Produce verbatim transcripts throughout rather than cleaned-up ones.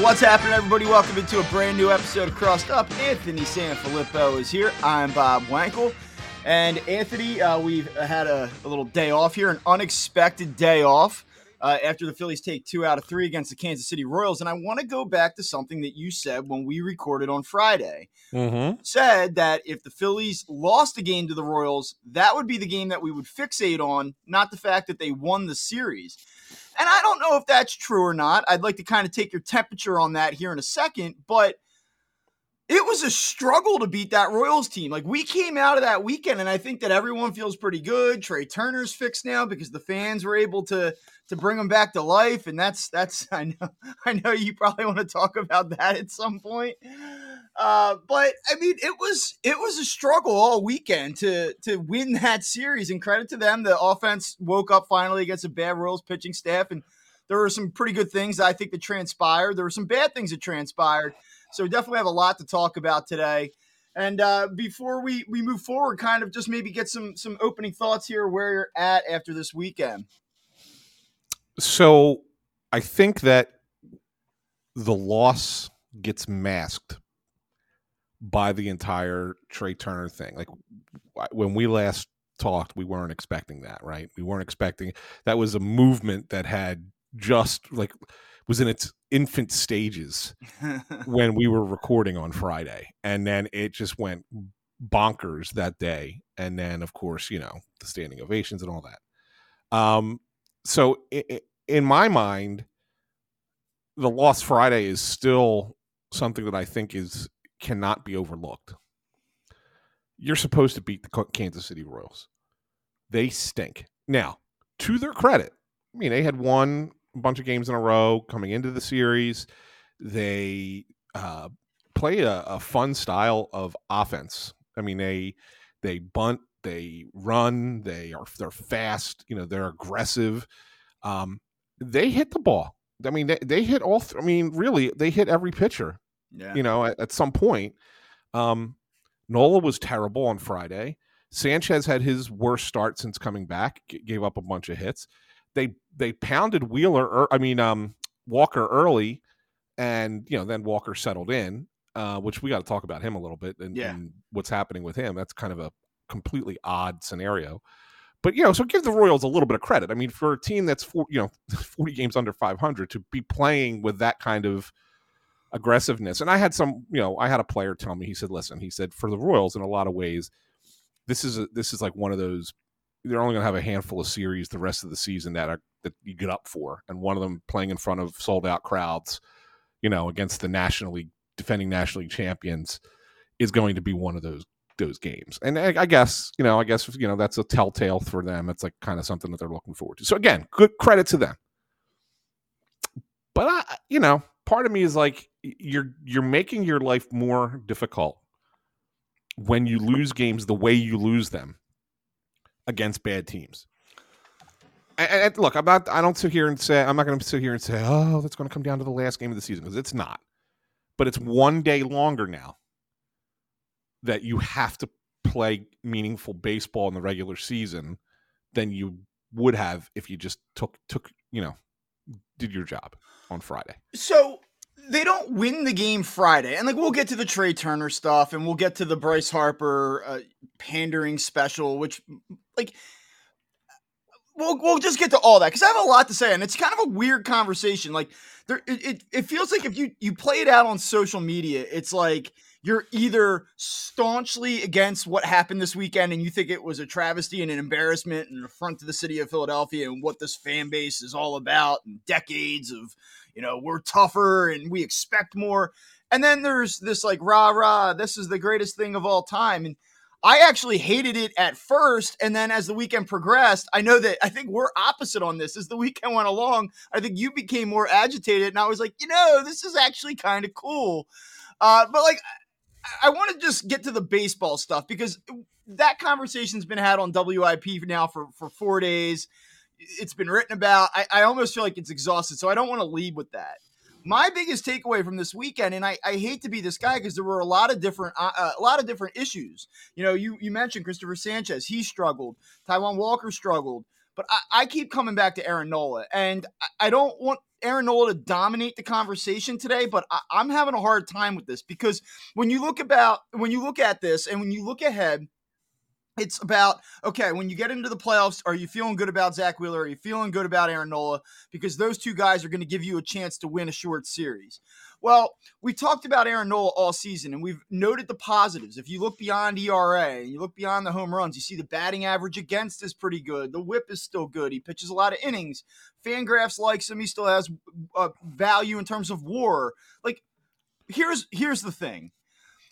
What's happening, everybody? Welcome into a brand new episode of Crossed Up. Anthony Sanfilippo is here. I'm Bob Wankel. And Anthony, uh, we've had a, a little day off here, an unexpected day off uh, after the Phillies take two out of three against the Kansas City Royals. And I want to go back to something that you said when we recorded on Friday. Mm-hmm. You said that if the Phillies lost a game to the Royals, that would be the game that we would fixate on, not the fact that they won the series. And I don't know if that's true or not. I'd like to kind of take your temperature on that here in a second, but it was a struggle to beat that Royals team. Like, we came out of that weekend, and I think that everyone feels pretty good. Trea Turner's fixed now because the fans were able to to bring him back to life, and that's that's I know I know you probably want to talk about that at some point. Uh, but I mean, it was it was a struggle all weekend to to win that series, and credit to them, the offense woke up finally against a bad Royals pitching staff, and there were some pretty good things I think that transpired. There were some bad things that transpired. So we definitely have a lot to talk about today. And uh, before we we move forward, kind of just maybe get some some opening thoughts here where you're at after this weekend. So I think that the loss gets masked by the entire Trea Turner thing. Like, when we last talked, we weren't expecting that, right? We weren't expecting that. Was a movement that had just like was in its infant stages when we were recording on Friday, and then it just went bonkers that day. And then, of course, you know, the standing ovations and all that. Um, so it, it, in my mind, the loss Friday is still something that I think is cannot be overlooked. You're supposed to beat the Kansas City Royals. They stink. Now, to their credit, I mean, they had won a bunch of games in a row coming into the series. They uh, play a, a fun style of offense. I mean, they they bunt, they run, they are they're fast. You know, they're aggressive. Um, they hit the ball. I mean, they they hit all. Th- I mean, really, they hit every pitcher. Yeah. You know, at, at some point, um, Nola was terrible on Friday. Sanchez had his worst start since coming back, g- gave up a bunch of hits. They they pounded Wheeler, or, I mean, um, Walker early, and, you know, then Walker settled in, uh, which we got to talk about him a little bit and, yeah. and what's happening with him. That's kind of a completely odd scenario. But, you know, so give the Royals a little bit of credit. I mean, for a team that's, for, you know, forty games under five hundred to be playing with that kind of aggressiveness. And I had some, you know, I had a player tell me, he said, listen, he said, for the Royals, in a lot of ways, this is a, this is like one of those, they're only going to have a handful of series the rest of the season that are, that you get up for. And one of them playing in front of sold out crowds, you know, against the National League, defending National League champions, is going to be one of those, those games. And I, I guess, you know, I guess, you know, that's a telltale for them. It's like kind of something that they're looking forward to. So again, good credit to them. But I, you know, part of me is like, you're you're making your life more difficult when you lose games the way you lose them against bad teams. And, and look, I'm not, I don't sit here and say, I'm not going to sit here and say, oh, that's going to come down to the last game of the season, because it's not. But it's one day longer now that you have to play meaningful baseball in the regular season than you would have if you just took took, you know, did your job on Friday. So they don't win the game Friday. And, like, we'll get to the Trea Turner stuff, and we'll get to the Bryce Harper uh, pandering special, which, like, we'll we'll just get to all that, because I have a lot to say, and it's kind of a weird conversation. Like, there, it, it, it feels like if you, you play it out on social media, it's like you're either staunchly against what happened this weekend and you think it was a travesty and an embarrassment and an affront to the city of Philadelphia and what this fan base is all about and decades of, you know, we're tougher and we expect more. And then there's this like, rah, rah, this is the greatest thing of all time. And I actually hated it at first. And then as the weekend progressed, I know that I think we're opposite on this. As the weekend went along, I think you became more agitated. And I was like, you know, this is actually kind of cool. Uh, but like, I want to just get to the baseball stuff, because that conversation's been had on W I P now for, for four days. It's been written about. I, I almost feel like it's exhausted, so I don't want to lead with that. My biggest takeaway from this weekend, and I, I hate to be this guy, because there were a lot of different uh, a lot of different issues. You know, you you mentioned Christopher Sanchez. He struggled. Taijuan Walker struggled. But I, I keep coming back to Aaron Nola, and I, I don't want Aaron Nola to dominate the conversation today, but I, I'm having a hard time with this because when you look about when you look at this and when you look ahead, it's about, okay, when you get into the playoffs, are you feeling good about Zach Wheeler? Are you feeling good about Aaron Nola? Because those two guys are going to give you a chance to win a short series. Well, we talked about Aaron Nola all season, and we've noted the positives. If you look beyond E R A and you look beyond the home runs, you see the batting average against is pretty good. The WHIP is still good. He pitches a lot of innings. Fangraphs likes him. He still has uh, value in terms of war. Like, here's here's the thing.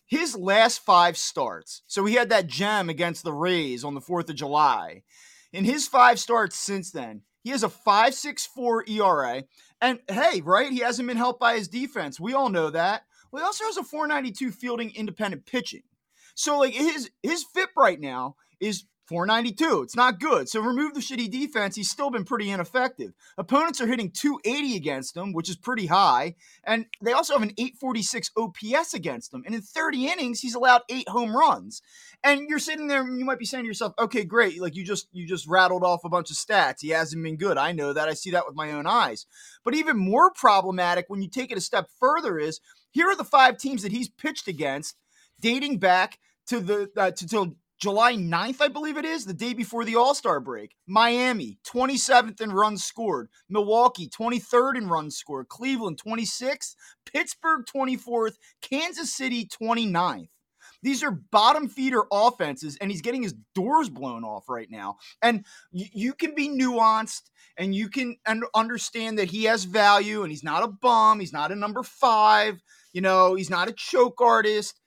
His last five starts, so he had that gem against the Rays on the fourth of July. In his five starts since then, he has a five point six four E R A. And hey, right, he hasn't been helped by his defense. We all know that. Well, he also has a four ninety-two fielding independent pitching. So, like, his, his F I P right now is four ninety-two. It's not good. So remove the shitty defense, he's still been pretty ineffective. Opponents are hitting two eighty against him, which is pretty high. And they also have an eight forty-six O P S against him. And in thirty innings, he's allowed eight home runs. And you're sitting there and you might be saying to yourself, okay, great. Like you just, you just rattled off a bunch of stats. He hasn't been good. I know that. I see that with my own eyes. But even more problematic when you take it a step further is here are the five teams that he's pitched against dating back to the, uh, to, to July ninth, I believe it is, the day before the All-Star break. Miami, twenty-seventh in runs scored. Milwaukee, twenty-third in runs scored. Cleveland, twenty-sixth. Pittsburgh, twenty-fourth. Kansas City, twenty-ninth. These are bottom feeder offenses, and he's getting his doors blown off right now. And you, you can be nuanced, and you can understand that he has value, and he's not a bum. He's not a number five. You know, he's not a choke artist.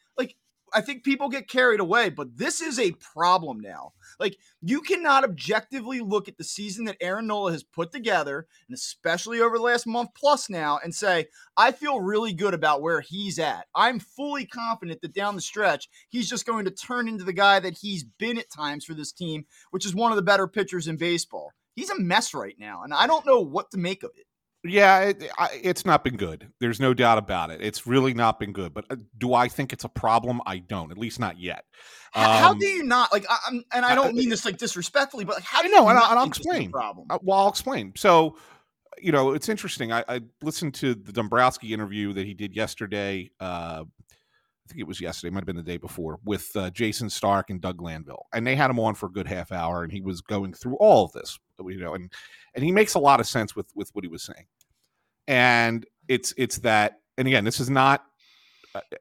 I think people get carried away, but this is a problem now. Like, you cannot objectively look at the season that Aaron Nola has put together, and especially over the last month plus now, and say, I feel really good about where he's at. I'm fully confident that down the stretch, he's just going to turn into the guy that he's been at times for this team, which is one of the better pitchers in baseball. He's a mess right now, and I don't know what to make of it. Yeah, it, it's not been good. There's no doubt about it. It's really not been good. But do I think it's a problem? I don't. At least not yet. Um, how, how do you not like? I'm, and I don't mean this like disrespectfully, but like, how do you know? And, I, and I'll explain. Problem. Well, I'll explain. So, you know, it's interesting. I, I listened to the Dombrowski interview that he did yesterday. Uh, I think it was yesterday. It might have been the day before with uh, Jason Stark and Doug Landville, and they had him on for a good half hour, and he was going through all of this. You know, and and he makes a lot of sense with with what he was saying, and it's it's that. And again, this is not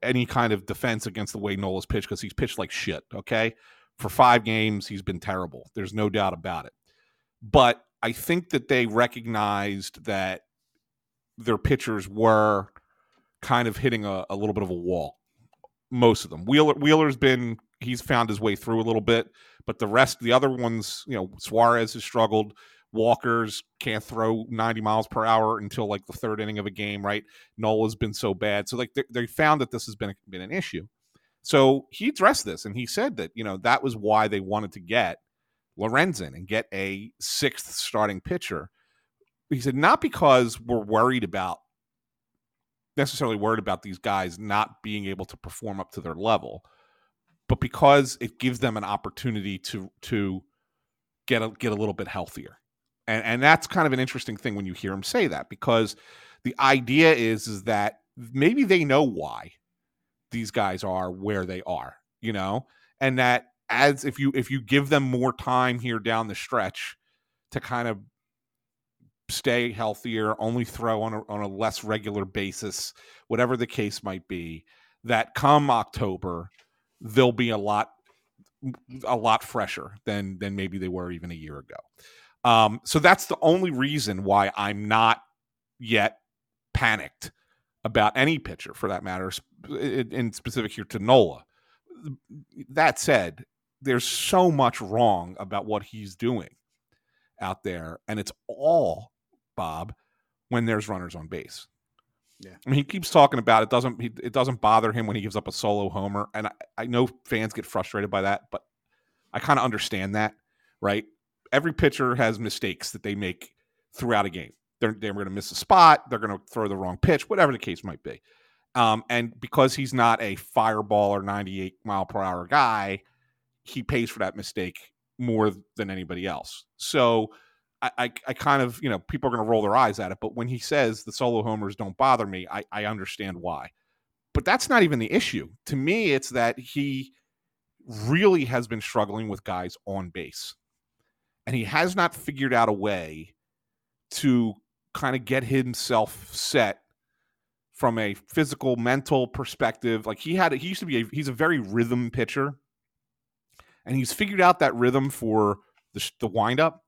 any kind of defense against the way Nola's pitched because he's pitched like shit. Okay, for five games he's been terrible. There's no doubt about it. But I think that they recognized that their pitchers were kind of hitting a, a little bit of a wall. Most of them. Wheeler Wheeler's been he's found his way through a little bit. But the rest, the other ones, you know, Suarez has struggled. Walker's can't throw ninety miles per hour until like the third inning of a game, right? Nola's been so bad. So like they, they found that this has been, been an issue. So he addressed this and he said that, you know, that was why they wanted to get Lorenzen and get a sixth starting pitcher. He said, not because we're worried about, necessarily worried about these guys not being able to perform up to their level, but because it gives them an opportunity to to get a, get a little bit healthier. And and that's kind of an interesting thing when you hear him say that, because the idea is, is that maybe they know why these guys are where they are, you know, and that as if you if you give them more time here down the stretch to kind of stay healthier, only throw on a, on a less regular basis, whatever the case might be, that come October – they'll be a lot, a lot fresher than than maybe they were even a year ago. Um, so that's the only reason why I'm not yet panicked about any pitcher, for that matter, in specific here to Nola. That said, there's so much wrong about what he's doing out there, and it's all, Bob, when there's runners on base. Yeah, I mean, he keeps talking about it doesn't he, it doesn't bother him when he gives up a solo homer, and I, I know fans get frustrated by that, but I kind of understand that, right? Every pitcher has mistakes that they make throughout a game. They're they're going to miss a spot, they're going to throw the wrong pitch, whatever the case might be. Um, and because he's not a fireball or ninety-eight mile per hour guy, he pays for that mistake more than anybody else. So I, I, I kind of, you know, people are going to roll their eyes at it. But when he says the solo homers don't bother me, I, I understand why. But that's not even the issue. To me, it's that he really has been struggling with guys on base. And he has not figured out a way to kind of get himself set from a physical, mental perspective. Like he had, he used to be, a, he's a very rhythm pitcher. And he's figured out that rhythm for the, the windup.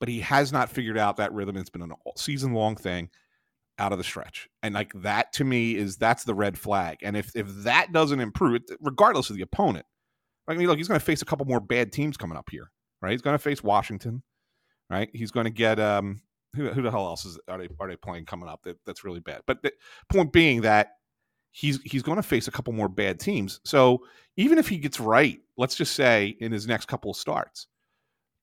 But he has not figured out that rhythm. It's been an all season long thing out of the stretch. And like that to me is that's the red flag. And if, if that doesn't improve, regardless of the opponent, I mean, look, he's going to face a couple more bad teams coming up here, right? He's going to face Washington, right? He's going to get, um, who, who the hell else is, are they, are they playing coming up? That, that's really bad. But the point being that he's, he's going to face a couple more bad teams. So even if he gets right, let's just say in his next couple of starts,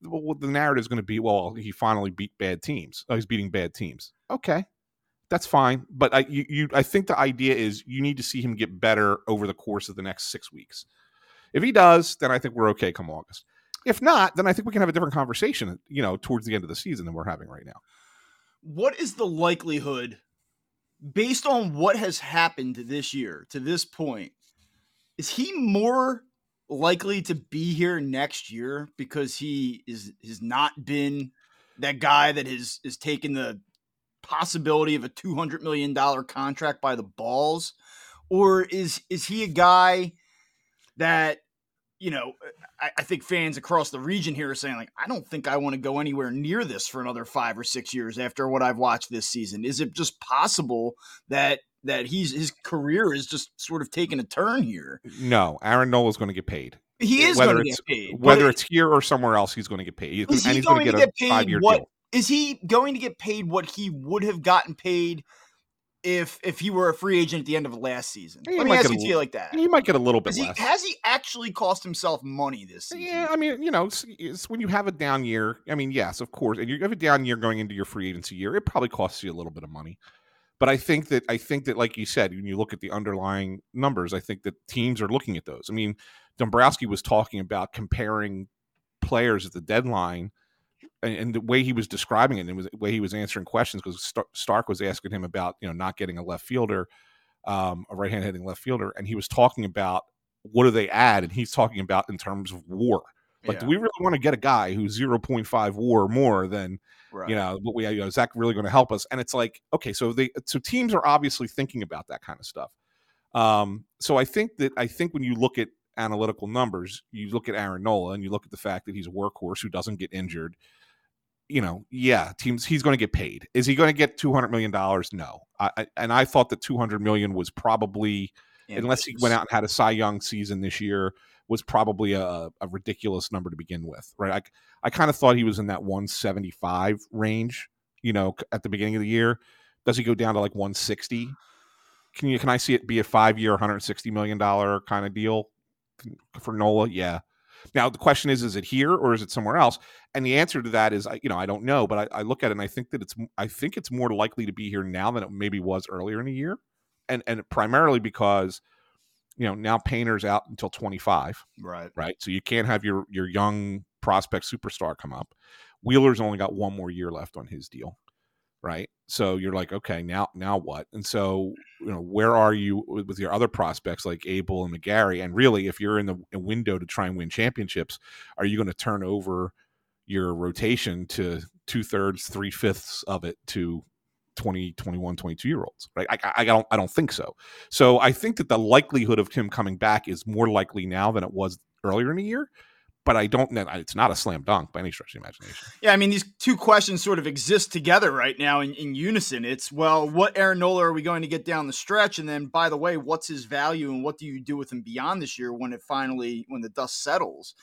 well, the narrative is going to be, well, he finally beat bad teams. Oh, he's beating bad teams. Okay, that's fine. But I, you, you, I think the idea is you need to see him get better over the course of the next six weeks. If he does, then I think we're okay come August. If not, then I think we can have a different conversation, you know, towards the end of the season than we're having right now. What is the likelihood, based on what has happened this year to this point, is he more likely to be here next year because he is has not been that guy that has is taken the possibility of a two hundred million dollars contract by the balls? Or is is he a guy that, you know, I, I think fans across the region here are saying, like, I don't think I want to go anywhere near this for another five or six years after what I've watched this season? Is it just possible that that he's his career is just sort of taking a turn here? No, Aaron Nola is going to get paid. He is whether going to get paid. Whether it's here or somewhere else, he's going to get paid. He's, is and he he's going, going to get, get a five-year what, deal. Is he going to get paid what he would have gotten paid if if he were a free agent at the end of last season? He Let me ask you to like that. He might get a little bit less. He, has he actually cost himself money this season? Yeah, I mean, you know, it's, it's when you have a down year, I mean, yes, of course, and you have a down year going into your free agency year, it probably costs you a little bit of money. But I think that I think that, like you said, when you look at the underlying numbers, I think that teams are looking at those. I mean, Dombrowski was talking about comparing players at the deadline, and, and the way he was describing it, and was, the way he was answering questions, because Stark was asking him about, you know, not getting a left fielder, um, a right-handed hitting left fielder, and he was talking about what do they add, and he's talking about in terms of WAR. Like, yeah. Do we really want to get a guy who's zero point five WAR more than, right. you know, what we, you know, is that really going to help us? And it's like, okay, so they, so teams are obviously thinking about that kind of stuff. Um, so I think that, I think when you look at analytical numbers, you look at Aaron Nola and you look at the fact that he's a workhorse who doesn't get injured, you know, yeah, teams, he's going to get paid. Is he going to get two hundred million dollars? No. I, I, and I thought that two hundred million dollars was probably, yeah, unless he went out and had a Cy Young season this year, was probably a, a ridiculous number to begin with, right? I, I kind of thought he was in that one seventy-five range, you know, at the beginning of the year. Does he go down to like one sixty? Can you can I see it be a five-year, one hundred sixty million dollars kind of deal for Nola? Yeah. Now, the question is, is it here or is it somewhere else? And the answer to that is, you know, I don't know, but I, I look at it and I think that it's, I think it's more likely to be here now than it maybe was earlier in the year. And, and primarily because, you know, now Painter's out until twenty-five, right? Right. So you can't have your your young prospect superstar come up. Wheeler's only got one more year left on his deal, right? So you're like, okay, now now what? And so, you know, where are you with, with your other prospects like Abel and McGarry? And really, if you're in the a window to try and win championships, are you going to turn over your rotation to two thirds, three fifths of it to twenty, twenty-one, twenty-two year olds, right? I, I don't, I don't think so. So I think that the likelihood of him coming back is more likely now than it was earlier in the year, but I don't, it's not a slam dunk by any stretch of the imagination. Yeah. I mean, these two questions sort of exist together right now in, in unison. It's, well, what Aaron Nola are we going to get down the stretch? And then, by the way, what's his value and what do you do with him beyond this year when it finally, when the dust settles?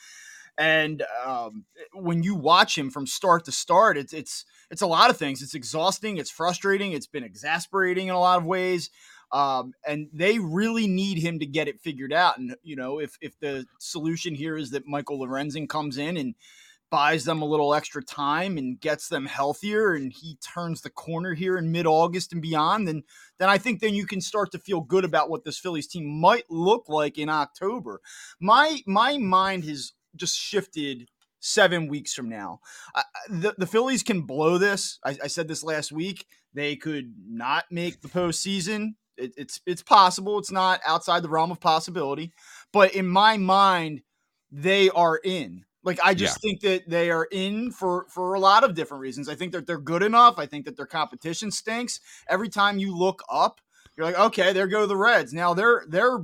And um, when you watch him from start to start, it's it's it's a lot of things. It's exhausting. It's frustrating. It's been exasperating in a lot of ways. Um, and they really need him to get it figured out. And, you know, if if the solution here is that Michael Lorenzen comes in and buys them a little extra time and gets them healthier and he turns the corner here in mid-August and beyond, then then I think then you can start to feel good about what this Phillies team might look like in October. My, my mind has just shifted seven weeks from now. Uh, the, the Phillies can blow this. I, I said this last week. They could not make the postseason. It, it's it's possible. It's not outside the realm of possibility. But in my mind, they are in. Like, I just yeah. think that they are in for, for a lot of different reasons. I think that they're good enough. I think that their competition stinks. Every time you look up, you're like, okay, there go the Reds. Now they're they're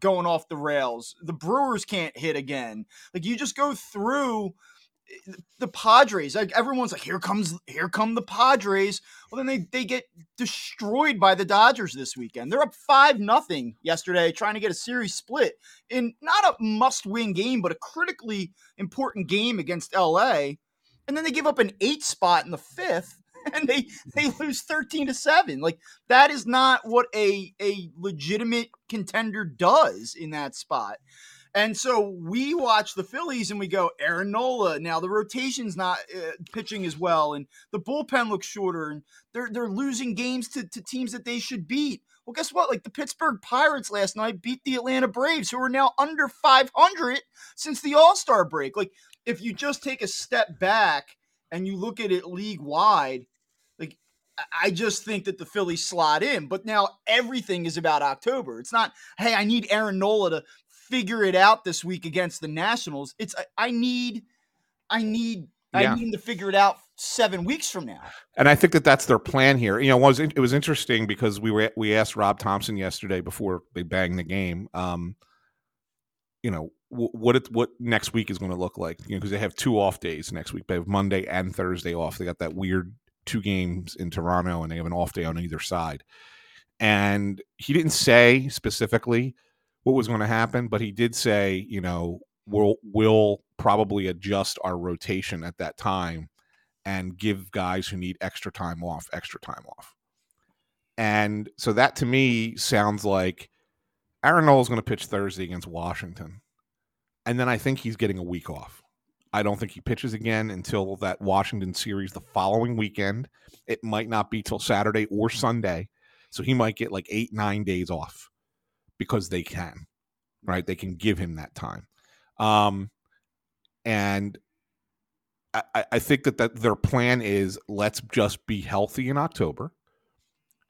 going off the rails. The Brewers can't hit again. Like, you just go through the Padres. Like, everyone's like, here comes here come the Padres. Well, then they, they get destroyed by the Dodgers this weekend. They're up five nothing yesterday, trying to get a series split in not a must-win game, but a critically important game against L A. And then they give up an eight spot in the fifth, and they they lose thirteen to seven. Like, that is not what a a legitimate contender does in that spot. And so we watch the Phillies and we go, Aaron Nola. Now the rotation's not uh, pitching as well, and the bullpen looks shorter, and they're they're losing games to, to teams that they should beat. Well, guess what? Like, the Pittsburgh Pirates last night beat the Atlanta Braves, who are now under five hundred since the All-Star break. Like, if you just take a step back and you look at it league-wide, like, I just think that the Phillies slot in. But now everything is about October. It's not, hey, I need Aaron Nola to figure it out this week against the Nationals. It's I, I need, I need, yeah. I need to figure it out seven weeks from now. And I think that that's their plan here. You know, it was, it was interesting because we were we asked Rob Thompson yesterday before they banged the game. Um, you know w- what it, what next week is going to look like. You know, because they have two off days next week. They have Monday and Thursday off. They got that weird two games in Toronto, and they have an off day on either side. And he didn't say specifically what was going to happen, but he did say, you know, we'll we'll probably adjust our rotation at that time and give guys who need extra time off extra time off. And so that to me sounds like Aaron Nola is going to pitch Thursday against Washington, and then I think he's getting a week off. I don't think he pitches again until that Washington series the following weekend. It might not be till Saturday or Sunday, so he might get like eight nine days off. Because they can, right? They can give him that time. Um, and I, I think that, that their plan is let's just be healthy in October.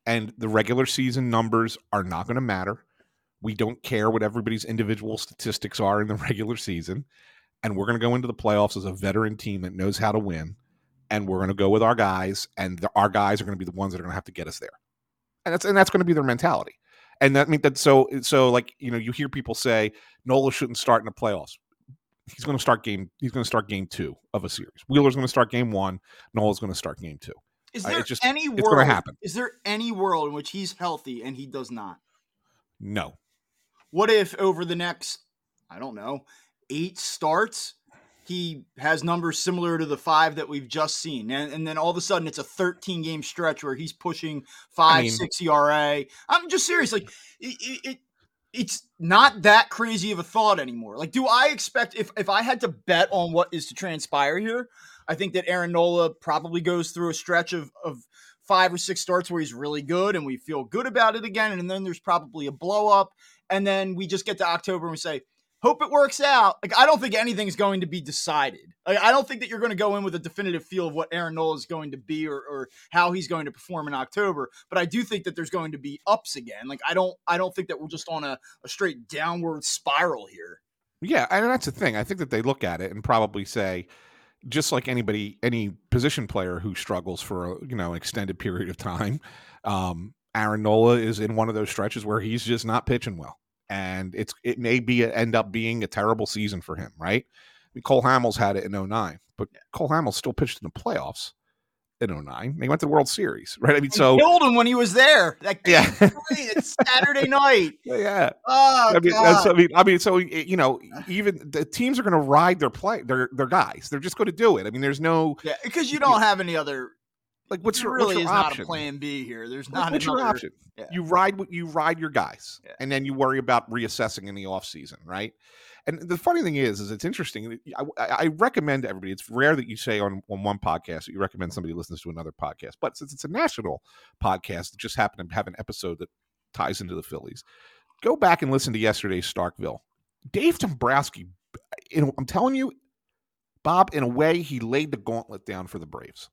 And the regular season numbers are not going to matter. We don't care what everybody's individual statistics are in the regular season. And we're going to go into the playoffs as a veteran team that knows how to win. And we're going to go with our guys. And the, our guys are going to be the ones that are going to have to get us there. And that's and that's going to be their mentality. And that means that so so like, you know, you hear people say Nola shouldn't start in the playoffs. He's going to start game. He's going to start game two of a series. Wheeler's going to start game one. Nola's going to start game two. Is there uh, it's just, any world? It's going to happen. Is there any world in which he's healthy and he does not? No. What if over the next, I don't know, eight starts, he has numbers similar to the five that we've just seen. And, and then all of a sudden it's a thirteen game stretch where he's pushing five, I mean, six E R A. I'm just serious. Like it, it, it's not that crazy of a thought anymore. Like, do I expect if, if I had to bet on what is to transpire here, I think that Aaron Nola probably goes through a stretch of, of five or six starts where he's really good and we feel good about it again. And then there's probably a blow up. And then we just get to October and we say, hope it works out. Like, I don't think anything's going to be decided. Like, I don't think that you're going to go in with a definitive feel of what Aaron Nola is going to be or, or how he's going to perform in October. But I do think that there's going to be ups again. Like, I don't, I don't think that we're just on a, a straight downward spiral here. Yeah, and that's the thing. I think that they look at it and probably say, just like anybody, any position player who struggles for a, you know, an extended period of time, um, Aaron Nola is in one of those stretches where he's just not pitching well. And it's it may be a, end up being a terrible season for him, right? I mean, Cole Hamels had it in oh nine, but yeah. Cole Hamels still pitched in the playoffs in oh nine. They went to the World Series, right? I mean, they so killed him when he was there. That game yeah, was it's Saturday night. Yeah. Oh, I mean, God. I mean, I mean, so you know, even the teams are going to ride their play, their their guys. They're just going to do it. I mean, there's no yeah, because you don't you, have any other. Like, what's your, really what's your is option? Not a plan B here. There's not what's another your option. Yeah. You ride what you ride your guys, yeah. and then you worry about reassessing in the off season, right? And the funny thing is, is it's interesting. I, I recommend to everybody. It's rare that you say on, on one podcast that you recommend somebody listens to another podcast, but since it's a national podcast, it just happened to have an episode that ties into the Phillies. Go back and listen to yesterday's Starkville. Dave Dombrowski. You know, I'm telling you, Bob, in a way, he laid the gauntlet down for the Braves.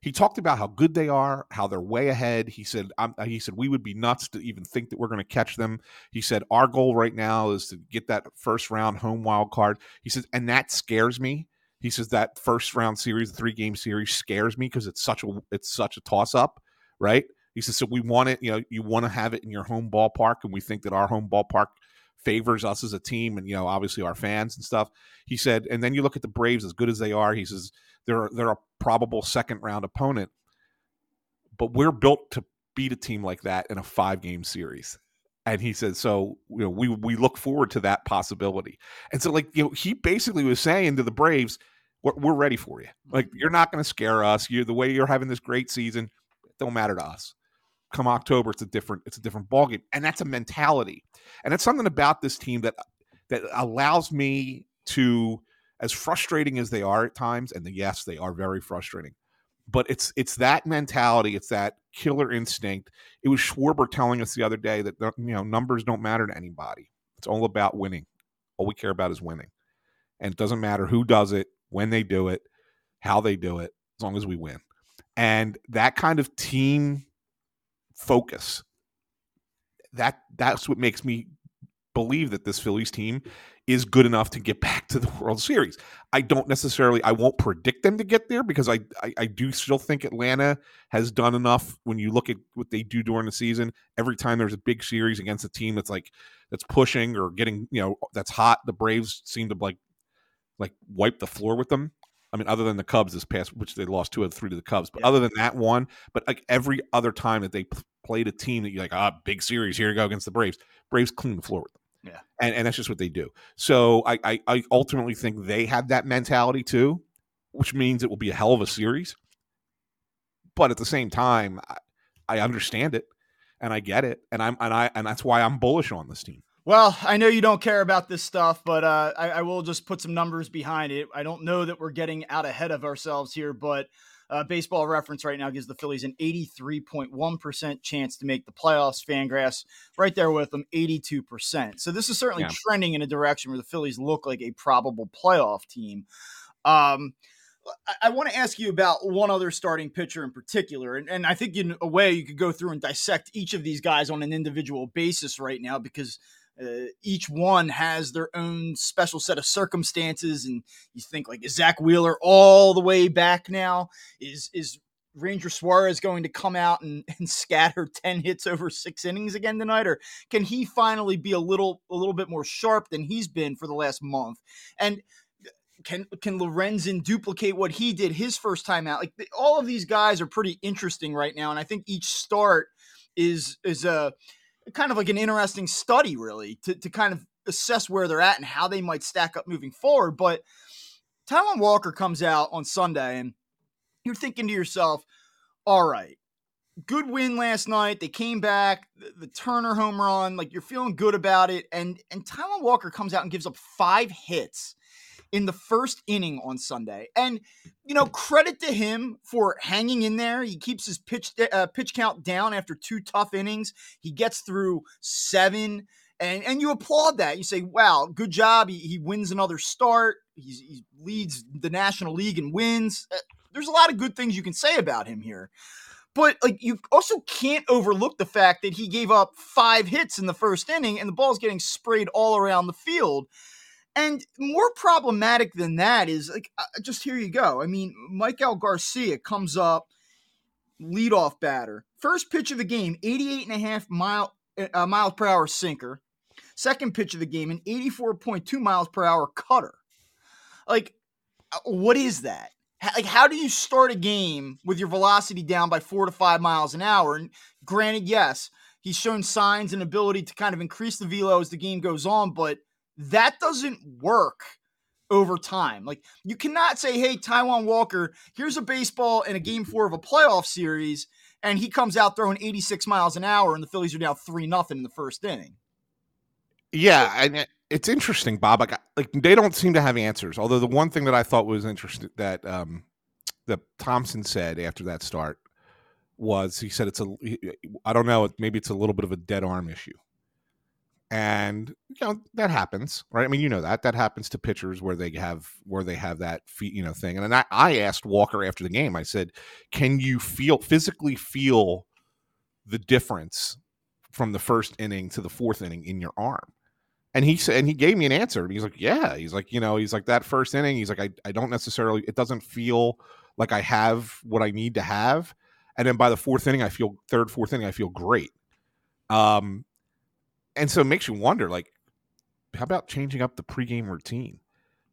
He talked about how good they are, how they're way ahead. He said, I'm, he said, we would be nuts to even think that we're going to catch them. He said, our goal right now is to get that first round home wild card. He says, and that scares me. He says that first round series, the three game series scares me because it's such a, it's such a toss up, right? He says, so we want it, you know, you want to have it in your home ballpark. And we think that our home ballpark favors us as a team and, you know, obviously our fans and stuff. He said, and then you look at the Braves, as good as they are, he says, They're, they're a probable second-round opponent, but we're built to beat a team like that in a five-game series. And he said, so you know, we we look forward to that possibility. And so, like, you know, he basically was saying to the Braves, we're, we're ready for you. Like, you're not going to scare us. You the way you're having this great season, it don't matter to us. Come October, it's a different it's a different ballgame. And that's a mentality. And that's something about this team that that allows me to. As frustrating as they are at times, and yes, they are very frustrating, but it's it's that mentality, it's that killer instinct. It was Schwarber telling us the other day that you know numbers don't matter to anybody. It's all about winning. All we care about is winning, and it doesn't matter who does it, when they do it, how they do it, as long as we win. And that kind of team focus, that that's what makes me believe that this Phillies team is good enough to get back to the World Series. I don't necessarily, I won't predict them to get there because I, I, I do still think Atlanta has done enough. When you look at what they do during the season, every time there's a big series against a team that's like, that's pushing or getting, you know, that's hot. The Braves seem to like, like wipe the floor with them. I mean, other than the Cubs this past, which they lost two out of three to the Cubs, but yeah. Other than that one, but like every other time that they p- played a team that you're like, ah, big series, here you go against the Braves, Braves clean the floor with them. Yeah, and and that's just what they do. So I, I I ultimately think they have that mentality too, which means it will be a hell of a series. But at the same time, I, I understand it, and I get it, and I'm and I and that's why I'm bullish on this team. Well, I know you don't care about this stuff, but uh, I, I will just put some numbers behind it. I don't know that we're getting out ahead of ourselves here, but uh, Baseball Reference right now gives the Phillies an eighty-three point one percent chance to make the playoffs. Fangraphs right there with them, eighty-two percent. So this is certainly yeah. trending in a direction where the Phillies look like a probable playoff team. Um, I, I want to ask you about one other starting pitcher in particular, and, and I think in a way you could go through and dissect each of these guys on an individual basis right now because – Uh, each one has their own special set of circumstances. And you think like, is Zach Wheeler all the way back now? Is is Ranger Suarez going to come out and, and scatter ten hits over six innings again tonight? Or can he finally be a little a little bit more sharp than he's been for the last month? And can can Lorenzen duplicate what he did his first time out? Like the, all of these guys are pretty interesting right now. And I think each start is is a kind of like an interesting study really to, to kind of assess where they're at and how they might stack up moving forward. But Taijuan Walker comes out on Sunday and you're thinking to yourself, all right, good win last night. They came back, the, the Turner home run, like you're feeling good about it. And, and Taijuan Walker comes out and gives up five hits in the first inning on Sunday. And, you know, credit to him for hanging in there. He keeps his pitch uh, pitch count down after two tough innings. He gets through seven, and, and you applaud that. You say, wow, good job. He, he wins another start. He's, he leads the National League and wins. There's a lot of good things you can say about him here. But like you also can't overlook the fact that he gave up five hits in the first inning, and the ball's getting sprayed all around the field. And more problematic than that is, like, just here you go. I mean, Michael Garcia comes up, leadoff batter. First pitch of the game, eighty-eight and a half mile, uh, miles per hour sinker. Second pitch of the game, an eighty-four point two miles per hour cutter. Like, what is that? Like, how do you start a game with your velocity down by four to five miles an hour? And granted, yes, he's shown signs and ability to kind of increase the velo as the game goes on, but that doesn't work over time. Like you cannot say, hey, Taijuan Walker, here's a baseball in a game four of a playoff series. And he comes out throwing eighty-six miles an hour and the Phillies are down three, nothing in the first inning. Yeah. And it's interesting, Bob. Like, like they don't seem to have answers. Although the one thing that I thought was interesting that, um, that Thompson said after that start was he said, it's a, I don't know, maybe it's a little bit of a dead arm issue. And you know that happens, right? I mean, you know that that happens to pitchers where they have where they have that you know thing. And then I, I asked Walker after the game. I said, "Can you feel physically feel the difference from the first inning to the fourth inning in your arm?" And he said, and he gave me an answer. He's like, "Yeah." He's like, you know, he's like that first inning. He's like, I, I don't necessarily. It doesn't feel like I have what I need to have. And then by the fourth inning, I feel third, fourth inning, I feel great. Um. And so it makes you wonder, like, how about changing up the pregame routine,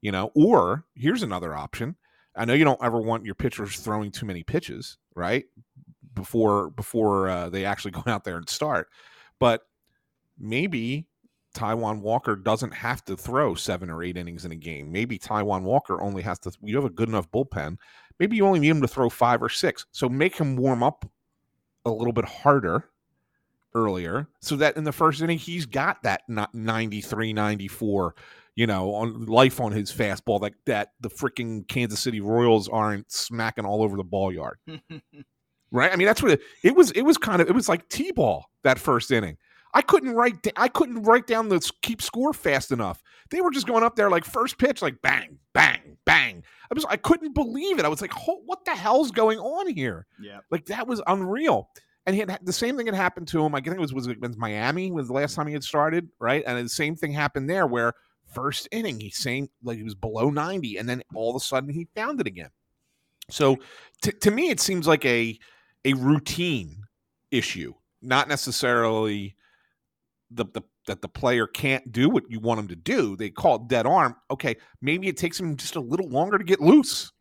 you know? Or here's another option. I know you don't ever want your pitchers throwing too many pitches, right, before before uh, they actually go out there and start. But maybe Taijuan Walker doesn't have to throw seven or eight innings in a game. Maybe Taijuan Walker only has to – you have a good enough bullpen. Maybe you only need him to throw five or six. So make him warm up a little bit harder earlier, so that in the first inning he's got that ninety-three, ninety-four, you know, on life on his fastball like that the freaking Kansas City Royals aren't smacking all over the ball yard. Right? I mean, that's what it, it was. It was kind of it was like T-ball that first inning. I couldn't write. I couldn't write down the keep score fast enough. They were just going up there like first pitch, like bang, bang, bang. I was I couldn't believe it. I was like, oh, what the hell's going on here? Yeah, like that was unreal. And he had, the same thing had happened to him. I think it was, was it Miami was the last time he had started, right? And the same thing happened there where first inning, he same like he was below ninety, and then all of a sudden he found it again. So to, to me, it seems like a a routine issue, not necessarily the, the that the player can't do what you want him to do. They call it dead arm. Okay, maybe it takes him just a little longer to get loose.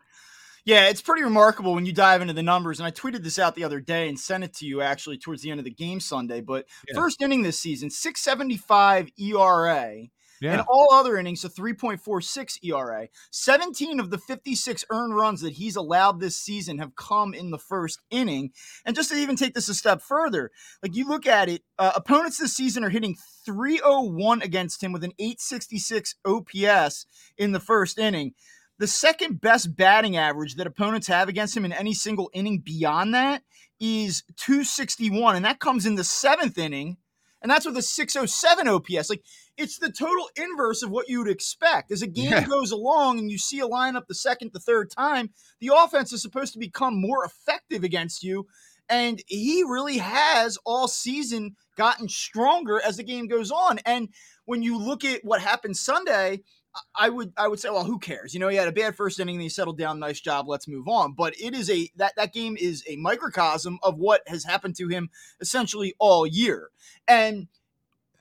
Yeah, it's pretty remarkable when you dive into the numbers, and I tweeted this out the other day and sent it to you actually towards the end of the game Sunday, but yeah. First inning this season, six seventy-five E R A, yeah. And all other innings, a three point four six E R A. seventeen of the fifty-six earned runs that he's allowed this season have come in the first inning, and just to even take this a step further, like you look at it, uh, opponents this season are hitting three oh one against him with an eight sixty-six O P S in the first inning. The second best batting average that opponents have against him in any single inning beyond that is two sixty-one, and that comes in the seventh inning, and that's with a six oh seven O P S. Like, it's the total inverse of what you would expect. As a game yeah. goes along and you see a lineup the second, the third time, the offense is supposed to become more effective against you, and he really has all season gotten stronger as the game goes on. And when you look at what happened Sunday – I would I would say, well, who cares? You know, he had a bad first inning and he settled down. Nice job. Let's move on. But it is a that, that game is a microcosm of what has happened to him essentially all year. And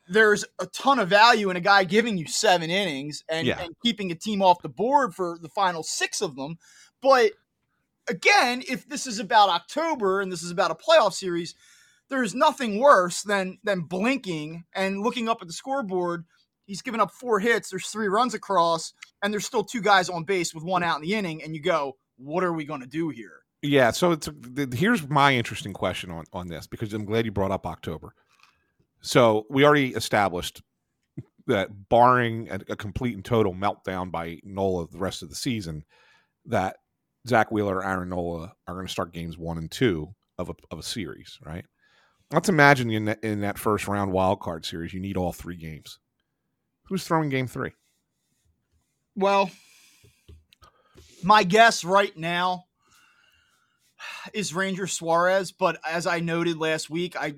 there's a ton of value in a guy giving you seven innings and, yeah. and keeping a team off the board for the final six of them. But again, if this is about October and this is about a playoff series, there's nothing worse than than blinking and looking up at the scoreboard. He's given up four hits. There's three runs across, and there's still two guys on base with one out in the inning. And you go, what are we going to do here? Yeah. So it's here's my interesting question on, on this, because I'm glad you brought up October. So we already established that barring a, a complete and total meltdown by Nola the rest of the season, that Zach Wheeler, Aaron Nola are going to start games one and two of a, of a series, right? Let's imagine in that, in that first round wild card series, you need all three games. Who's throwing game three? Well, my guess right now is Ranger Suarez, but as I noted last week, I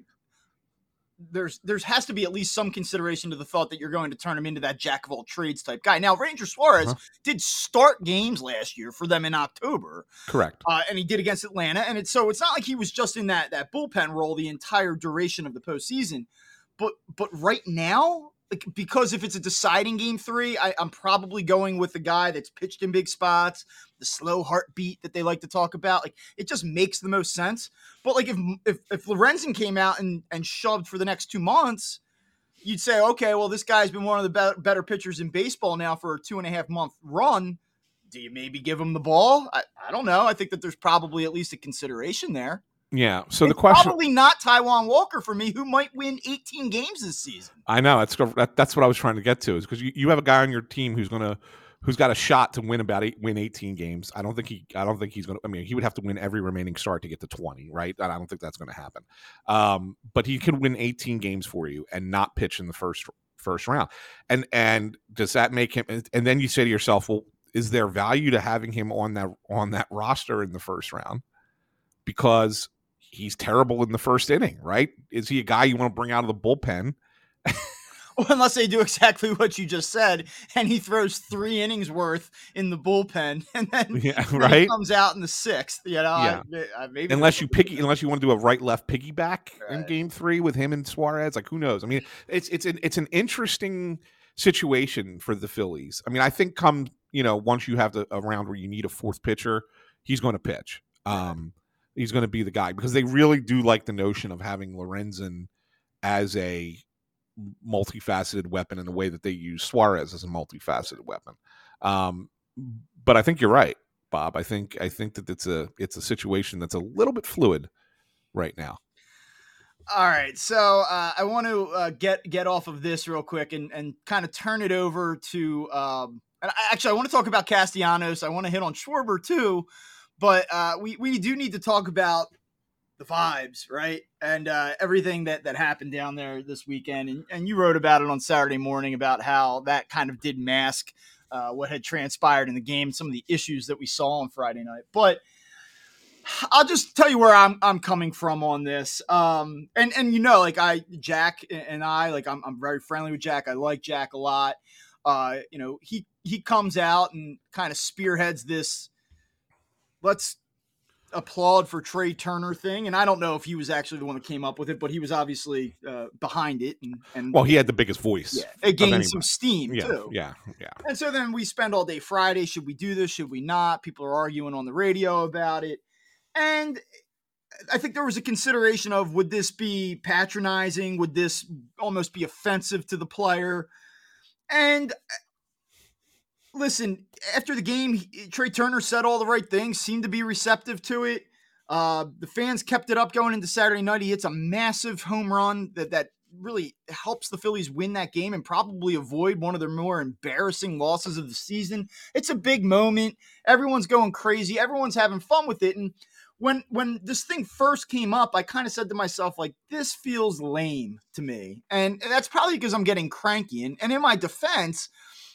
there's there's has to be at least some consideration to the thought that you're going to turn him into that jack of all trades type guy. Now, Ranger Suarez uh-huh. did start games last year for them in October. Correct. Uh, and he did against Atlanta, and it's so it's not like he was just in that that bullpen role the entire duration of the postseason. But but right now, like, because if it's a deciding game three, I, I'm probably going with the guy that's pitched in big spots, the slow heartbeat that they like to talk about. Like, it just makes the most sense. But like if if, if Lorenzen came out and, and shoved for the next two months, you'd say, okay, well, this guy's been one of the be- better pitchers in baseball now for a two and a half month run. Do you maybe give him the ball? I, I don't know. I think that there's probably at least a consideration there. Yeah, so it's the question probably not Taijuan Walker for me, who might win eighteen games this season. I know that's that, that's what I was trying to get to, is because you, you have a guy on your team who's gonna who's got a shot to win about eight, win eighteen games. I don't think he I don't think he's gonna. I mean, he would have to win every remaining start to get to twenty, right? And I don't think that's going to happen. Um, but he could win eighteen games for you and not pitch in the first first round. And and does that make him? And then you say to yourself, well, is there value to having him on that on that roster in the first round? Because he's terrible in the first inning, right? Is he a guy you want to bring out of the bullpen? Well, unless they do exactly what you just said, and he throws three innings worth in the bullpen, and then, yeah, right? then he comes out in the sixth. You know, yeah. I, I, maybe unless you picky, unless you want to do a right-left piggyback right. in Game Three with him and Suarez, like who knows? I mean, it's it's an, it's an interesting situation for the Phillies. I mean, I think come you know once you have the, a round where you need a fourth pitcher, he's going to pitch. Um, he's going to be the guy because they really do like the notion of having Lorenzen as a multifaceted weapon in the way that they use Suarez as a multifaceted weapon. Um, but I think you're right, Bob. I think I think that it's a it's a situation that's a little bit fluid right now. All right, so uh, I want to uh, get get off of this real quick and and kind of turn it over to. Um, and I, actually, I want to talk about Castellanos. I want to hit on Schwarber too, but uh, we we do need to talk about the vibes, right? And uh, everything that, that happened down there this weekend. And, and you wrote about it on Saturday morning about how that kind of did mask uh, what had transpired in the game, some of the issues that we saw on Friday night. But I'll just tell you where I'm I'm coming from on this. Um, and, and, you know, like I, Jack and I, like I'm, I'm very friendly with Jack. I like Jack a lot. Uh, you know, he, he comes out and kind of spearheads this, let's applaud for Trea Turner thing. And I don't know if he was actually the one that came up with it, but he was obviously uh, behind it. And, and well, he had the biggest voice. Yeah, it gained some steam yeah, too. Yeah. Yeah. And so then we spend all day Friday. Should we do this? Should we not? People are arguing on the radio about it. And I think there was a consideration of, would this be patronizing? Would this almost be offensive to the player? And listen, after the game, Trea Turner said all the right things, seemed to be receptive to it. Uh, the fans kept it up going into Saturday night. He hits a massive home run that, that really helps the Phillies win that game and probably avoid one of their more embarrassing losses of the season. It's a big moment. Everyone's going crazy. Everyone's having fun with it. And when, when this thing first came up, I kind of said to myself, like, this feels lame to me. And that's probably because I'm getting cranky. And, and in my defense,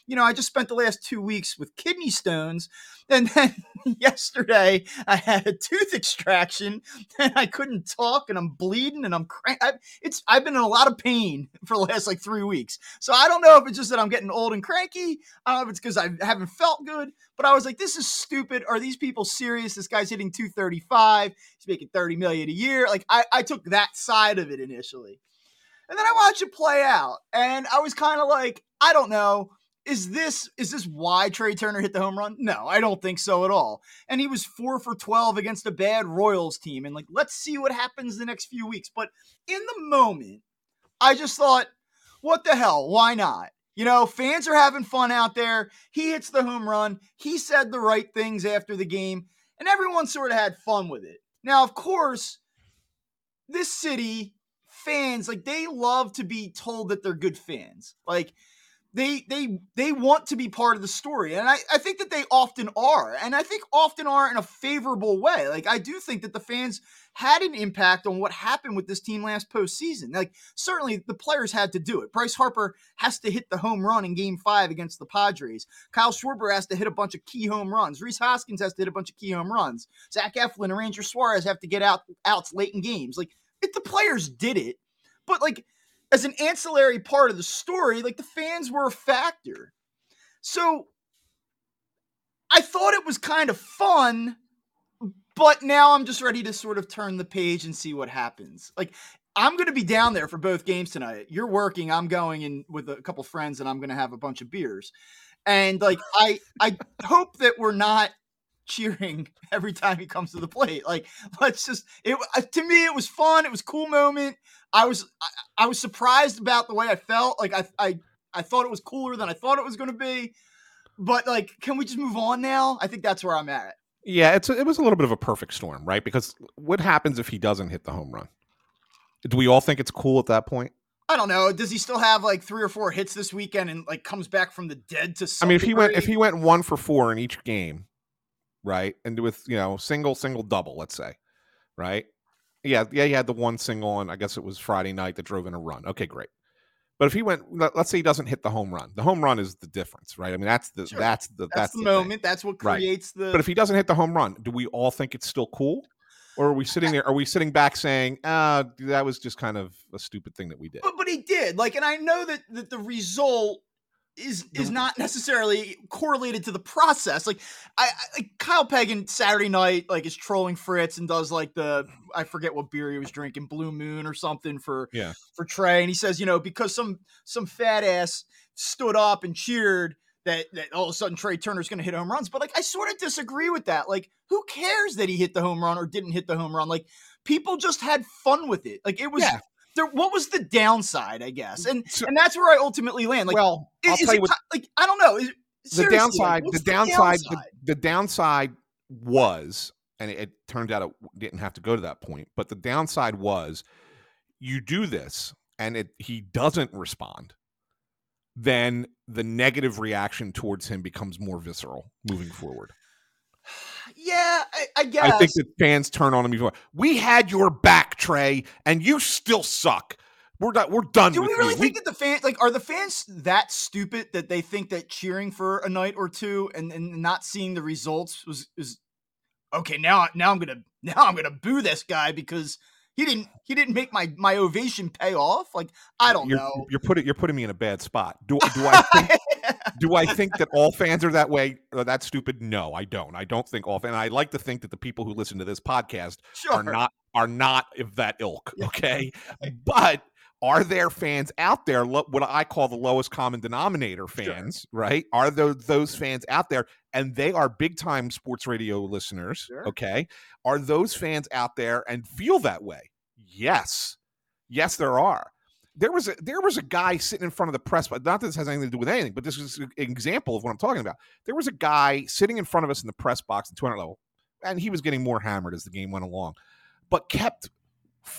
you know, I just spent the last two weeks with kidney stones, and then yesterday I had a tooth extraction, and I couldn't talk, and I'm bleeding, and I'm crank. I, it's I've been in a lot of pain for the last like three weeks, so I don't know if it's just that I'm getting old and cranky. I don't know if it's because I haven't felt good, but I was like, this is stupid. Are these people serious? This guy's hitting two thirty-five. He's making thirty million a year. Like I, I took that side of it initially, and then I watched it play out, and I was kind of like, I don't know. Is this is this why Trea Turner hit the home run? No, I don't think so at all. And he was four for twelve against a bad Royals team. And, like, let's see what happens the next few weeks. But in the moment, I just thought, what the hell? Why not? You know, fans are having fun out there. He hits the home run. He said the right things after the game. And everyone sort of had fun with it. Now, of course, this city, fans, like, they love to be told that they're good fans. Like, They they they want to be part of the story. And I, I think that they often are. And I think often are in a favorable way. Like, I do think that the fans had an impact on what happened with this team last postseason. Like, certainly the players had to do it. Bryce Harper has to hit the home run in game five against the Padres. Kyle Schwarber has to hit a bunch of key home runs. Rhys Hoskins has to hit a bunch of key home runs. Zach Eflin and Ranger Suarez have to get out outs late in games. Like, if the players did it, but, like, as an ancillary part of the story, like, the fans were a factor. So I thought it was kind of fun, but now I'm just ready to sort of turn the page and see what happens. Like, I'm going to be down there for both games tonight. You're working. I'm going in with a couple friends, and I'm going to have a bunch of beers. And, like, I, I hope that we're not cheering every time he comes to the plate. Like, let's just, it to me, it was fun. It was a cool moment. I was, I, I was surprised about the way I felt. Like I, I, I thought it was cooler than I thought it was going to be, but, like, can we just move on now? I think that's where I'm at. Yeah. It's, a, it was a little bit of a perfect storm, right? Because what happens if he doesn't hit the home run? Do we all think it's cool at that point? I don't know. Does he still have like three or four hits this weekend and, like, comes back from the dead to something? I mean, if he went, if he went one for four in each game, right? And with, you know, single, single, double, let's say, right? Yeah, yeah, he had the one single on, I guess it was Friday night, that drove in a run. Okay, great. But if he went, let's say he doesn't hit the home run. The home run is the difference, right? I mean, that's the sure. that's the that's, that's the, the moment. Thing. That's what creates right. the. But if he doesn't hit the home run, do we all think it's still cool? Or are we sitting there? Are we sitting back saying, "Ah, oh, that was just kind of a stupid thing that we did." But, but he did, like, and I know that, that the result is is not necessarily correlated to the process. Like, I, I Kyle Pagan Saturday night, like, is trolling Fritz and does like the I forget what beer he was drinking, Blue Moon or something for yeah. for Trea, and he says, you know, because some some fat ass stood up and cheered. That, that all of a sudden Trea Turner's going to hit home runs. But, like, I sort of disagree with that. Like, who cares that he hit the home run or didn't hit the home run? Like, people just had fun with it. Like, it was yeah. – there. What was the downside, I guess? And so, and that's where I ultimately land. Like, well, I'll is, tell is you it, what, like, I don't know. Is, the, downside, like, the, the downside – the downside – the downside was – and it, it turned out it didn't have to go to that point. But the downside was you do this and it, he doesn't respond. Then the negative reaction towards him becomes more visceral moving forward. Yeah, I, I guess. I think that fans turn on him before. We had your back, Trea, and you still suck. We're done. We're done. Do with we really you. think we- that the fans, like, are the fans that stupid that they think that cheering for a night or two and, and not seeing the results was is okay? Now, now I'm gonna now I'm gonna boo this guy because. He didn't. He didn't make my, my ovation pay off. Like, I don't you're, know. You're putting you're putting me in a bad spot. Do do I think, do I think that all fans are that way? Or that stupid? No, I don't. I don't think all fans. And I like to think that the people who listen to this podcast sure. are not are not of that ilk. Okay, but are there fans out there? Lo- what I call the lowest common denominator fans, sure. right? Are there those fans out there? And they are big time sports radio listeners. Sure. Okay. Are those fans out there and feel that way? Yes. Yes, there are. There was a, there was a guy sitting in front of the press, but not that this has anything to do with anything, but this is an example of what I'm talking about. There was a guy sitting in front of us in the press box at two hundred level, and he was getting more hammered as the game went along, but kept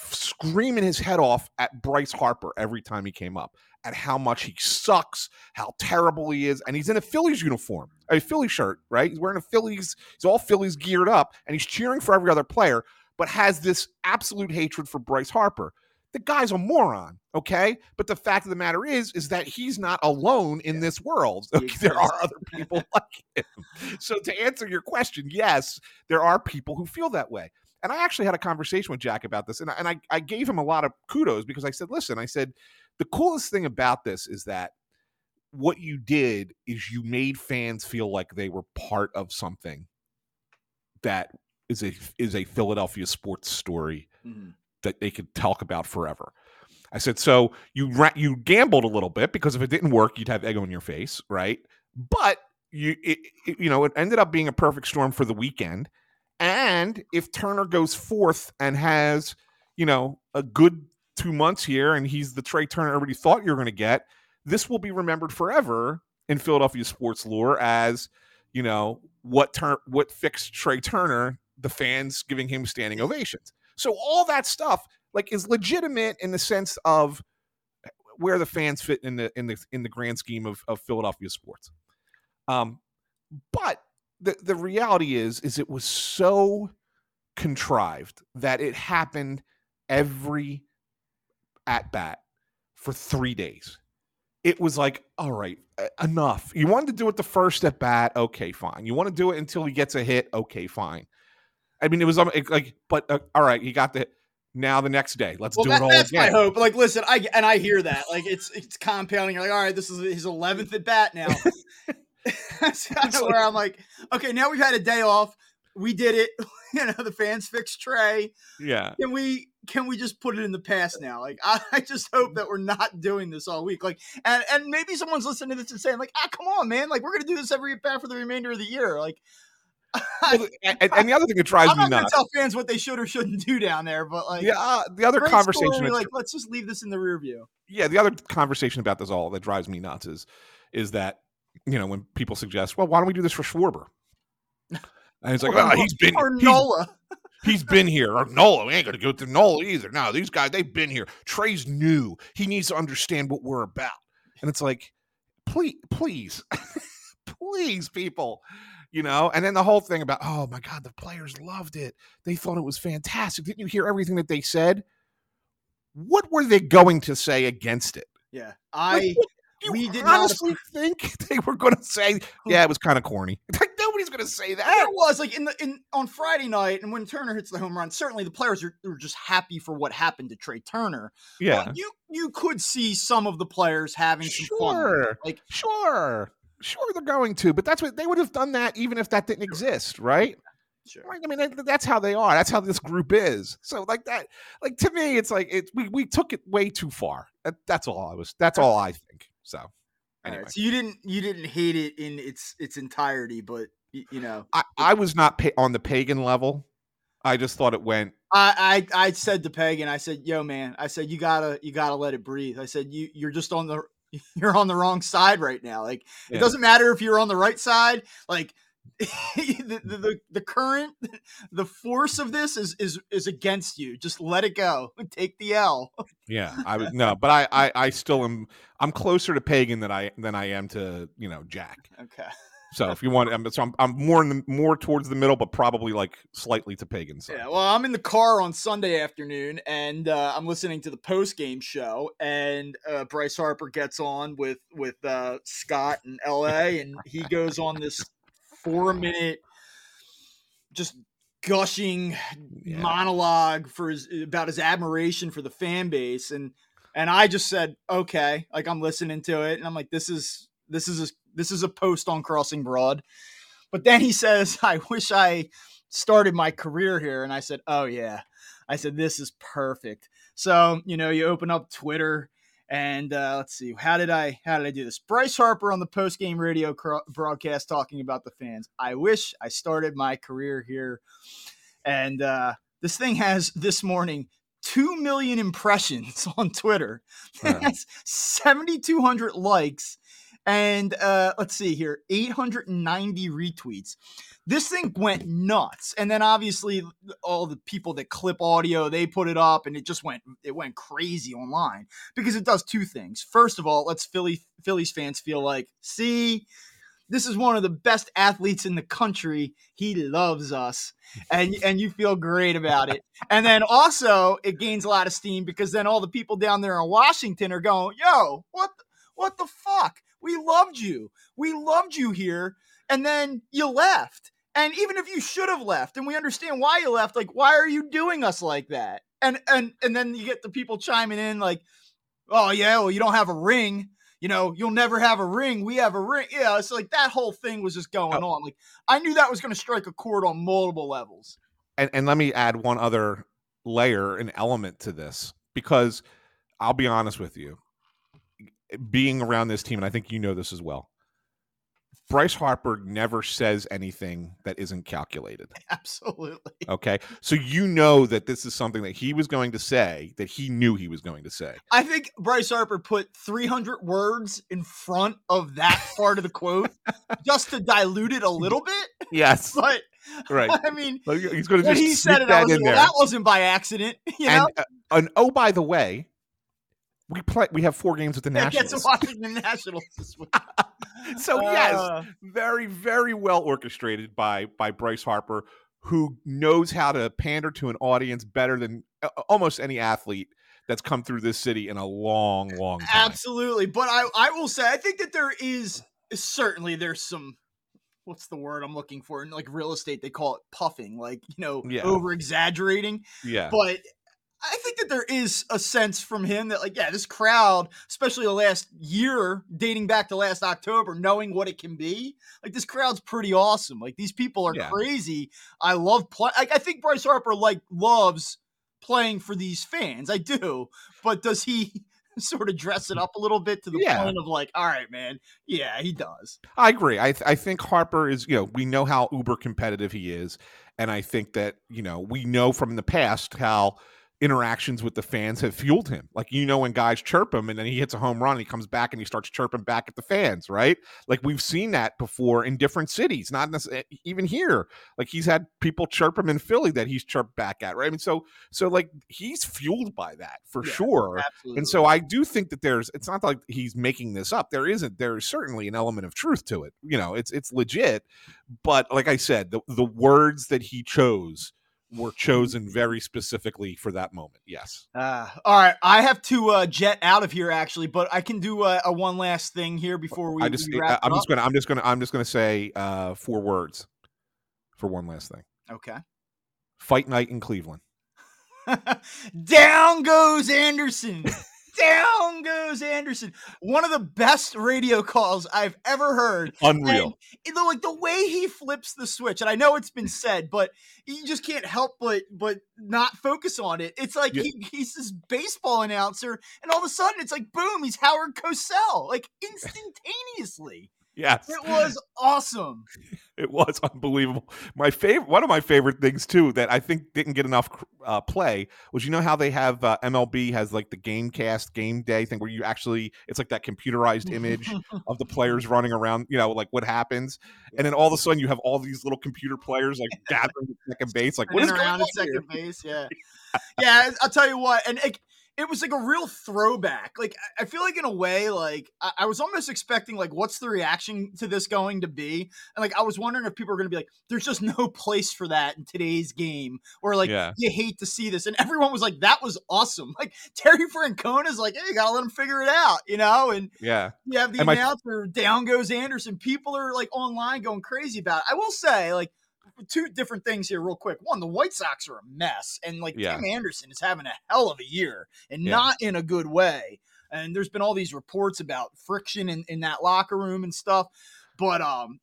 screaming his head off at Bryce Harper every time he came up, at how much he sucks, how terrible he is. And he's in a Phillies uniform, a Philly shirt, right? He's wearing a Phillies, he's all Phillies geared up, and he's cheering for every other player, but has this absolute hatred for Bryce Harper. The guy's a moron, okay? But the fact of the matter is, is that he's not alone in yeah. this world. Okay? There are other people like him. So to answer your question, yes, there are people who feel that way. And I actually had a conversation with Jack about this, and I, and I, I gave him a lot of kudos because I said, listen, I said, the coolest thing about this is that what you did is you made fans feel like they were part of something that is a is a Philadelphia sports story mm-hmm. that they could talk about forever. I said, so you you gambled a little bit because if it didn't work, you'd have egg on your face, right? But you it, it, you know, it ended up being a perfect storm for the weekend. And if Turner goes fourth and has, you know, a good two months here and he's the Trea Turner everybody thought you were going to get, this will be remembered forever in Philadelphia sports lore as, you know, what turn what fixed Trea Turner, the fans giving him standing ovations. So all that stuff, like, is legitimate in the sense of where the fans fit in the in the in the grand scheme of, of Philadelphia sports. Um, but The the reality is, is it was so contrived that it happened every at bat for three days. It was like, all right, enough. You wanted to do it the first at bat. Okay, fine. You want to do it until he gets a hit. Okay, fine. I mean, it was like, but uh, all right, he got the hit. Now the next day, let's well, do that, it all that's again. That's my hope. Like, listen, I, and I hear that. Like, it's, it's compounding. You're like, all right, this is his eleventh at bat now. That's where I'm like, okay, now we've had a day off. We did it. You know, the fans fixed Trea. Yeah. Can we can we just put it in the past now? Like, I, I just hope that we're not doing this all week. Like, and, and maybe someone's listening to this and saying, like, ah, come on, man. Like, we're gonna do this every bat for the remainder of the year. Like, well, I, and, and the other thing that drives I'm me nuts. I'm not gonna tell fans what they should or shouldn't do down there, but like, yeah, uh, the other conversation, story, like, let's just leave this in the rear view. Yeah, the other conversation about this all that drives me nuts is, is that. You know, when people suggest, well, why don't we do this for Schwarber? And it's like, well, oh, he's been or he's, Nola. He's been here. Or Nola. We ain't going to go through Nola either. No, these guys, they've been here. Trea's new. He needs to understand what we're about. And it's like, please, please, please, people, you know? And then the whole thing about, oh, my God, the players loved it. They thought it was fantastic. Didn't you hear everything that they said? What were they going to say against it? Yeah. I like, we did honestly not think they were going to say, yeah, it was kind of corny. Like, nobody's going to say that. Yeah, it was like in the in on Friday night, and when Turner hits the home run, certainly the players are, are just happy for what happened to Trea Turner. Yeah. But you you could see some of the players having some sure. fun. Like sure. Sure they're going to, but that's what they would have done that even if that didn't exist, right? Sure. I mean, that's how they are. That's how this group is. So, like that, like to me, it's like it. We, we took it way too far. That, that's all I was. That's all I think. So, anyway, all right, so you didn't you didn't hate it in its its entirety, but you, you know, I, I was not pa- on the pagan level. I just thought it went. I, I I said to Pagan, I said, "Yo, man," I said, "You gotta you gotta let it breathe." I said, "You you're just on the you're on the wrong side right now. Like yeah. It doesn't matter if you're on the right side, like." the, the the current the force of this is is is against you. Just let it go and take the L. yeah, I would no, but I, I I still am. I'm closer to Pagan than I than I am to you know Jack. Okay. So if you want, I'm so I'm, I'm more in the, more towards the middle, but probably like slightly to Pagan side. Yeah. Well, I'm in the car on Sunday afternoon, and uh, I'm listening to the post game show, and uh, Bryce Harper gets on with with uh, Scott in L A, and he goes on this four minute, just gushing yeah. monologue for his, about his admiration for the fan base, and and I just said, okay, like I'm listening to it, and I'm like, this is this is a, this is a post on Crossing Broad, but then he says, I wish I started my career here, and I said, oh yeah, I said this is perfect. So you know, you open up Twitter. And uh, let's see, how did I how did I do this? Bryce Harper on the post-game radio cro- broadcast talking about the fans. I wish I started my career here. And uh, this thing has, this morning, two million impressions on Twitter. Wow. That's seventy-two hundred likes. And uh, let's see here, eight hundred ninety retweets. This thing went nuts. And then obviously all the people that clip audio, they put it up, and it just went it went crazy online because it does two things. First of all, it lets Philly Phillies fans feel like, see, this is one of the best athletes in the country. He loves us. And and you feel great about it. And then also it gains a lot of steam because then all the people down there in Washington are going, yo, what the, what the fuck? We loved you. We loved you here. And then you left. And even if you should have left, and we understand why you left, like, why are you doing us like that? And and and then you get the people chiming in like, oh, yeah, well, you don't have a ring. You know, you'll never have a ring. We have a ring. Yeah, it's like that whole thing was just going oh. on. Like, I knew that was going to strike a chord on multiple levels. And, and let me add one other layer, an element to this, because I'll be honest with you. Being around this team, and I think you know this as well, Bryce Harper never says anything that isn't calculated. Absolutely. Okay. So you know that this is something that he was going to say that he knew he was going to say. I think Bryce Harper put three hundred words in front of that part of the quote just to dilute it a little bit. Yes. But right. I mean, well, he's going to just he said it, that I was in like, there. Well, that wasn't by accident. You know? And, uh, and oh, by the way, We play. We have four games with the Nationals. Yeah, get to Washington Nationals this week. So uh, yes, very, very well orchestrated by by Bryce Harper, who knows how to pander to an audience better than almost any athlete that's come through this city in a long, long time. Absolutely, but I, I will say I think that there is certainly there's some. What's the word I'm looking for? In like real estate, they call it puffing, like you know, yeah. over exaggerating. Yeah, but. I think that there is a sense from him that, like, yeah, this crowd, especially the last year, dating back to last October, knowing what it can be, like, this crowd's pretty awesome. Like, these people are yeah. crazy. I love play. Like, I think Bryce Harper, like, loves playing for these fans. I do. But does he sort of dress it up a little bit to the yeah. point of, like, all right, man, yeah, he does. I agree. I, th- I think Harper is, you know, we know how uber competitive he is. And I think that, you know, we know from the past how – interactions with the fans have fueled him. Like, you know, when guys chirp him and then he hits a home run and he comes back and he starts chirping back at the fans, right? Like, we've seen that before in different cities, not necessarily even here. Like, he's had people chirp him in Philly that he's chirped back at, right? I mean, so so like he's fueled by that for yeah, sure. Absolutely. And so I do think that there's, it's not like he's making this up. There isn't, there is certainly an element of truth to it. You know, it's it's legit. But like I said, the, the words that he chose were chosen very specifically for that moment. Yes. Uh, all right. I have to uh, jet out of here actually, but I can do a, a one last thing here before we, I just, we wrap I, I'm just going to, I'm just going to, I'm just going to say uh, four words for one last thing. Okay. Fight night in Cleveland. Down goes Anderson. Down goes Anderson. One of the best radio calls I've ever heard. Unreal. It, like the way he flips the switch, and I know it's been said, but you just can't help but but not focus on it. It's like yeah. he, he's this baseball announcer, and all of a sudden it's like, boom, he's Howard Cosell, like instantaneously. Yes. It was awesome. It was unbelievable. My favorite, one of my favorite things too, that I think didn't get enough uh, play was, you know how they have uh, M L B has like the game cast game day thing where you actually, it's like that computerized image of the players running around, you know, like what happens. And then all of a sudden you have all these little computer players like gathering at second base, like what is going on at second base? Yeah. Yeah. I'll tell you what. And it, It was like a real throwback. Like, I feel like in a way, like I, I was almost expecting, like, what's the reaction to this going to be? And like, I was wondering if people were going to be like, there's just no place for that in today's game, or like, yeah. you hate to see this. And everyone was like, that was awesome. Like Terry Francona's like, hey, you gotta let him figure it out, you know? And yeah, you have the and announcer, my- down goes Anderson. People are like online going crazy about it. I will say, like, two different things here real quick. One, the White Sox are a mess, and like yeah. Tim Anderson is having a hell of a year, and yeah. not in a good way. And there's been all these reports about friction in, in that locker room and stuff. But um,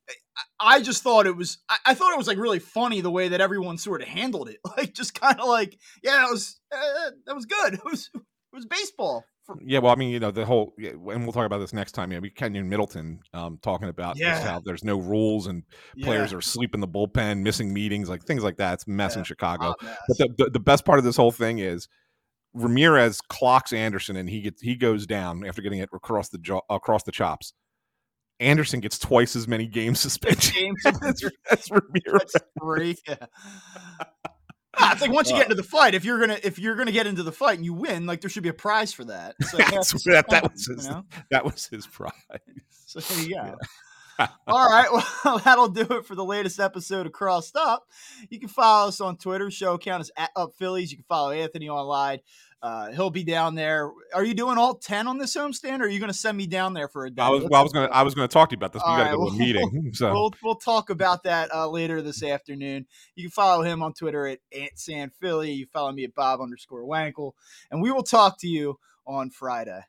I just thought it was, I thought it was like really funny the way that everyone sort of handled it. Like just kind of like, yeah, it was, uh, that was good. It was, it was baseball. Yeah, well, I mean, you know, the whole, and we'll talk about this next time. Yeah, we Kenyon Middleton um, talking about yeah. just how there's no rules and players yeah. are sleeping in the bullpen, missing meetings, like things like that. It's a mess yeah. in Chicago. Mess. But the, the the best part of this whole thing is Ramirez clocks Anderson, and he gets he goes down after getting it across the jaw, across the chops. Anderson gets twice as many game suspensions as, as Ramirez. That's three. Yeah. Ah, it's like once you get into the fight, if you're gonna if you're gonna get into the fight and you win, like there should be a prize for that. So that's, that's that, that was his, you know? That was his prize. So there you go. Yeah. All right, well that'll do it for the latest episode of Crossed Up. You can follow us on Twitter. Show account is at Up Phillies. You can follow Anthony online. Uh, he'll be down there. Are you doing all ten on this homestand, or are you going to send me down there for a day? I was, well, I was going to I was going to talk to you about this. But you got to right, go to a meeting. So we'll we'll talk about that uh, later this afternoon. You can follow him on Twitter at Ant San Philly. You follow me at Bob underscore Wankel, and we will talk to you on Friday.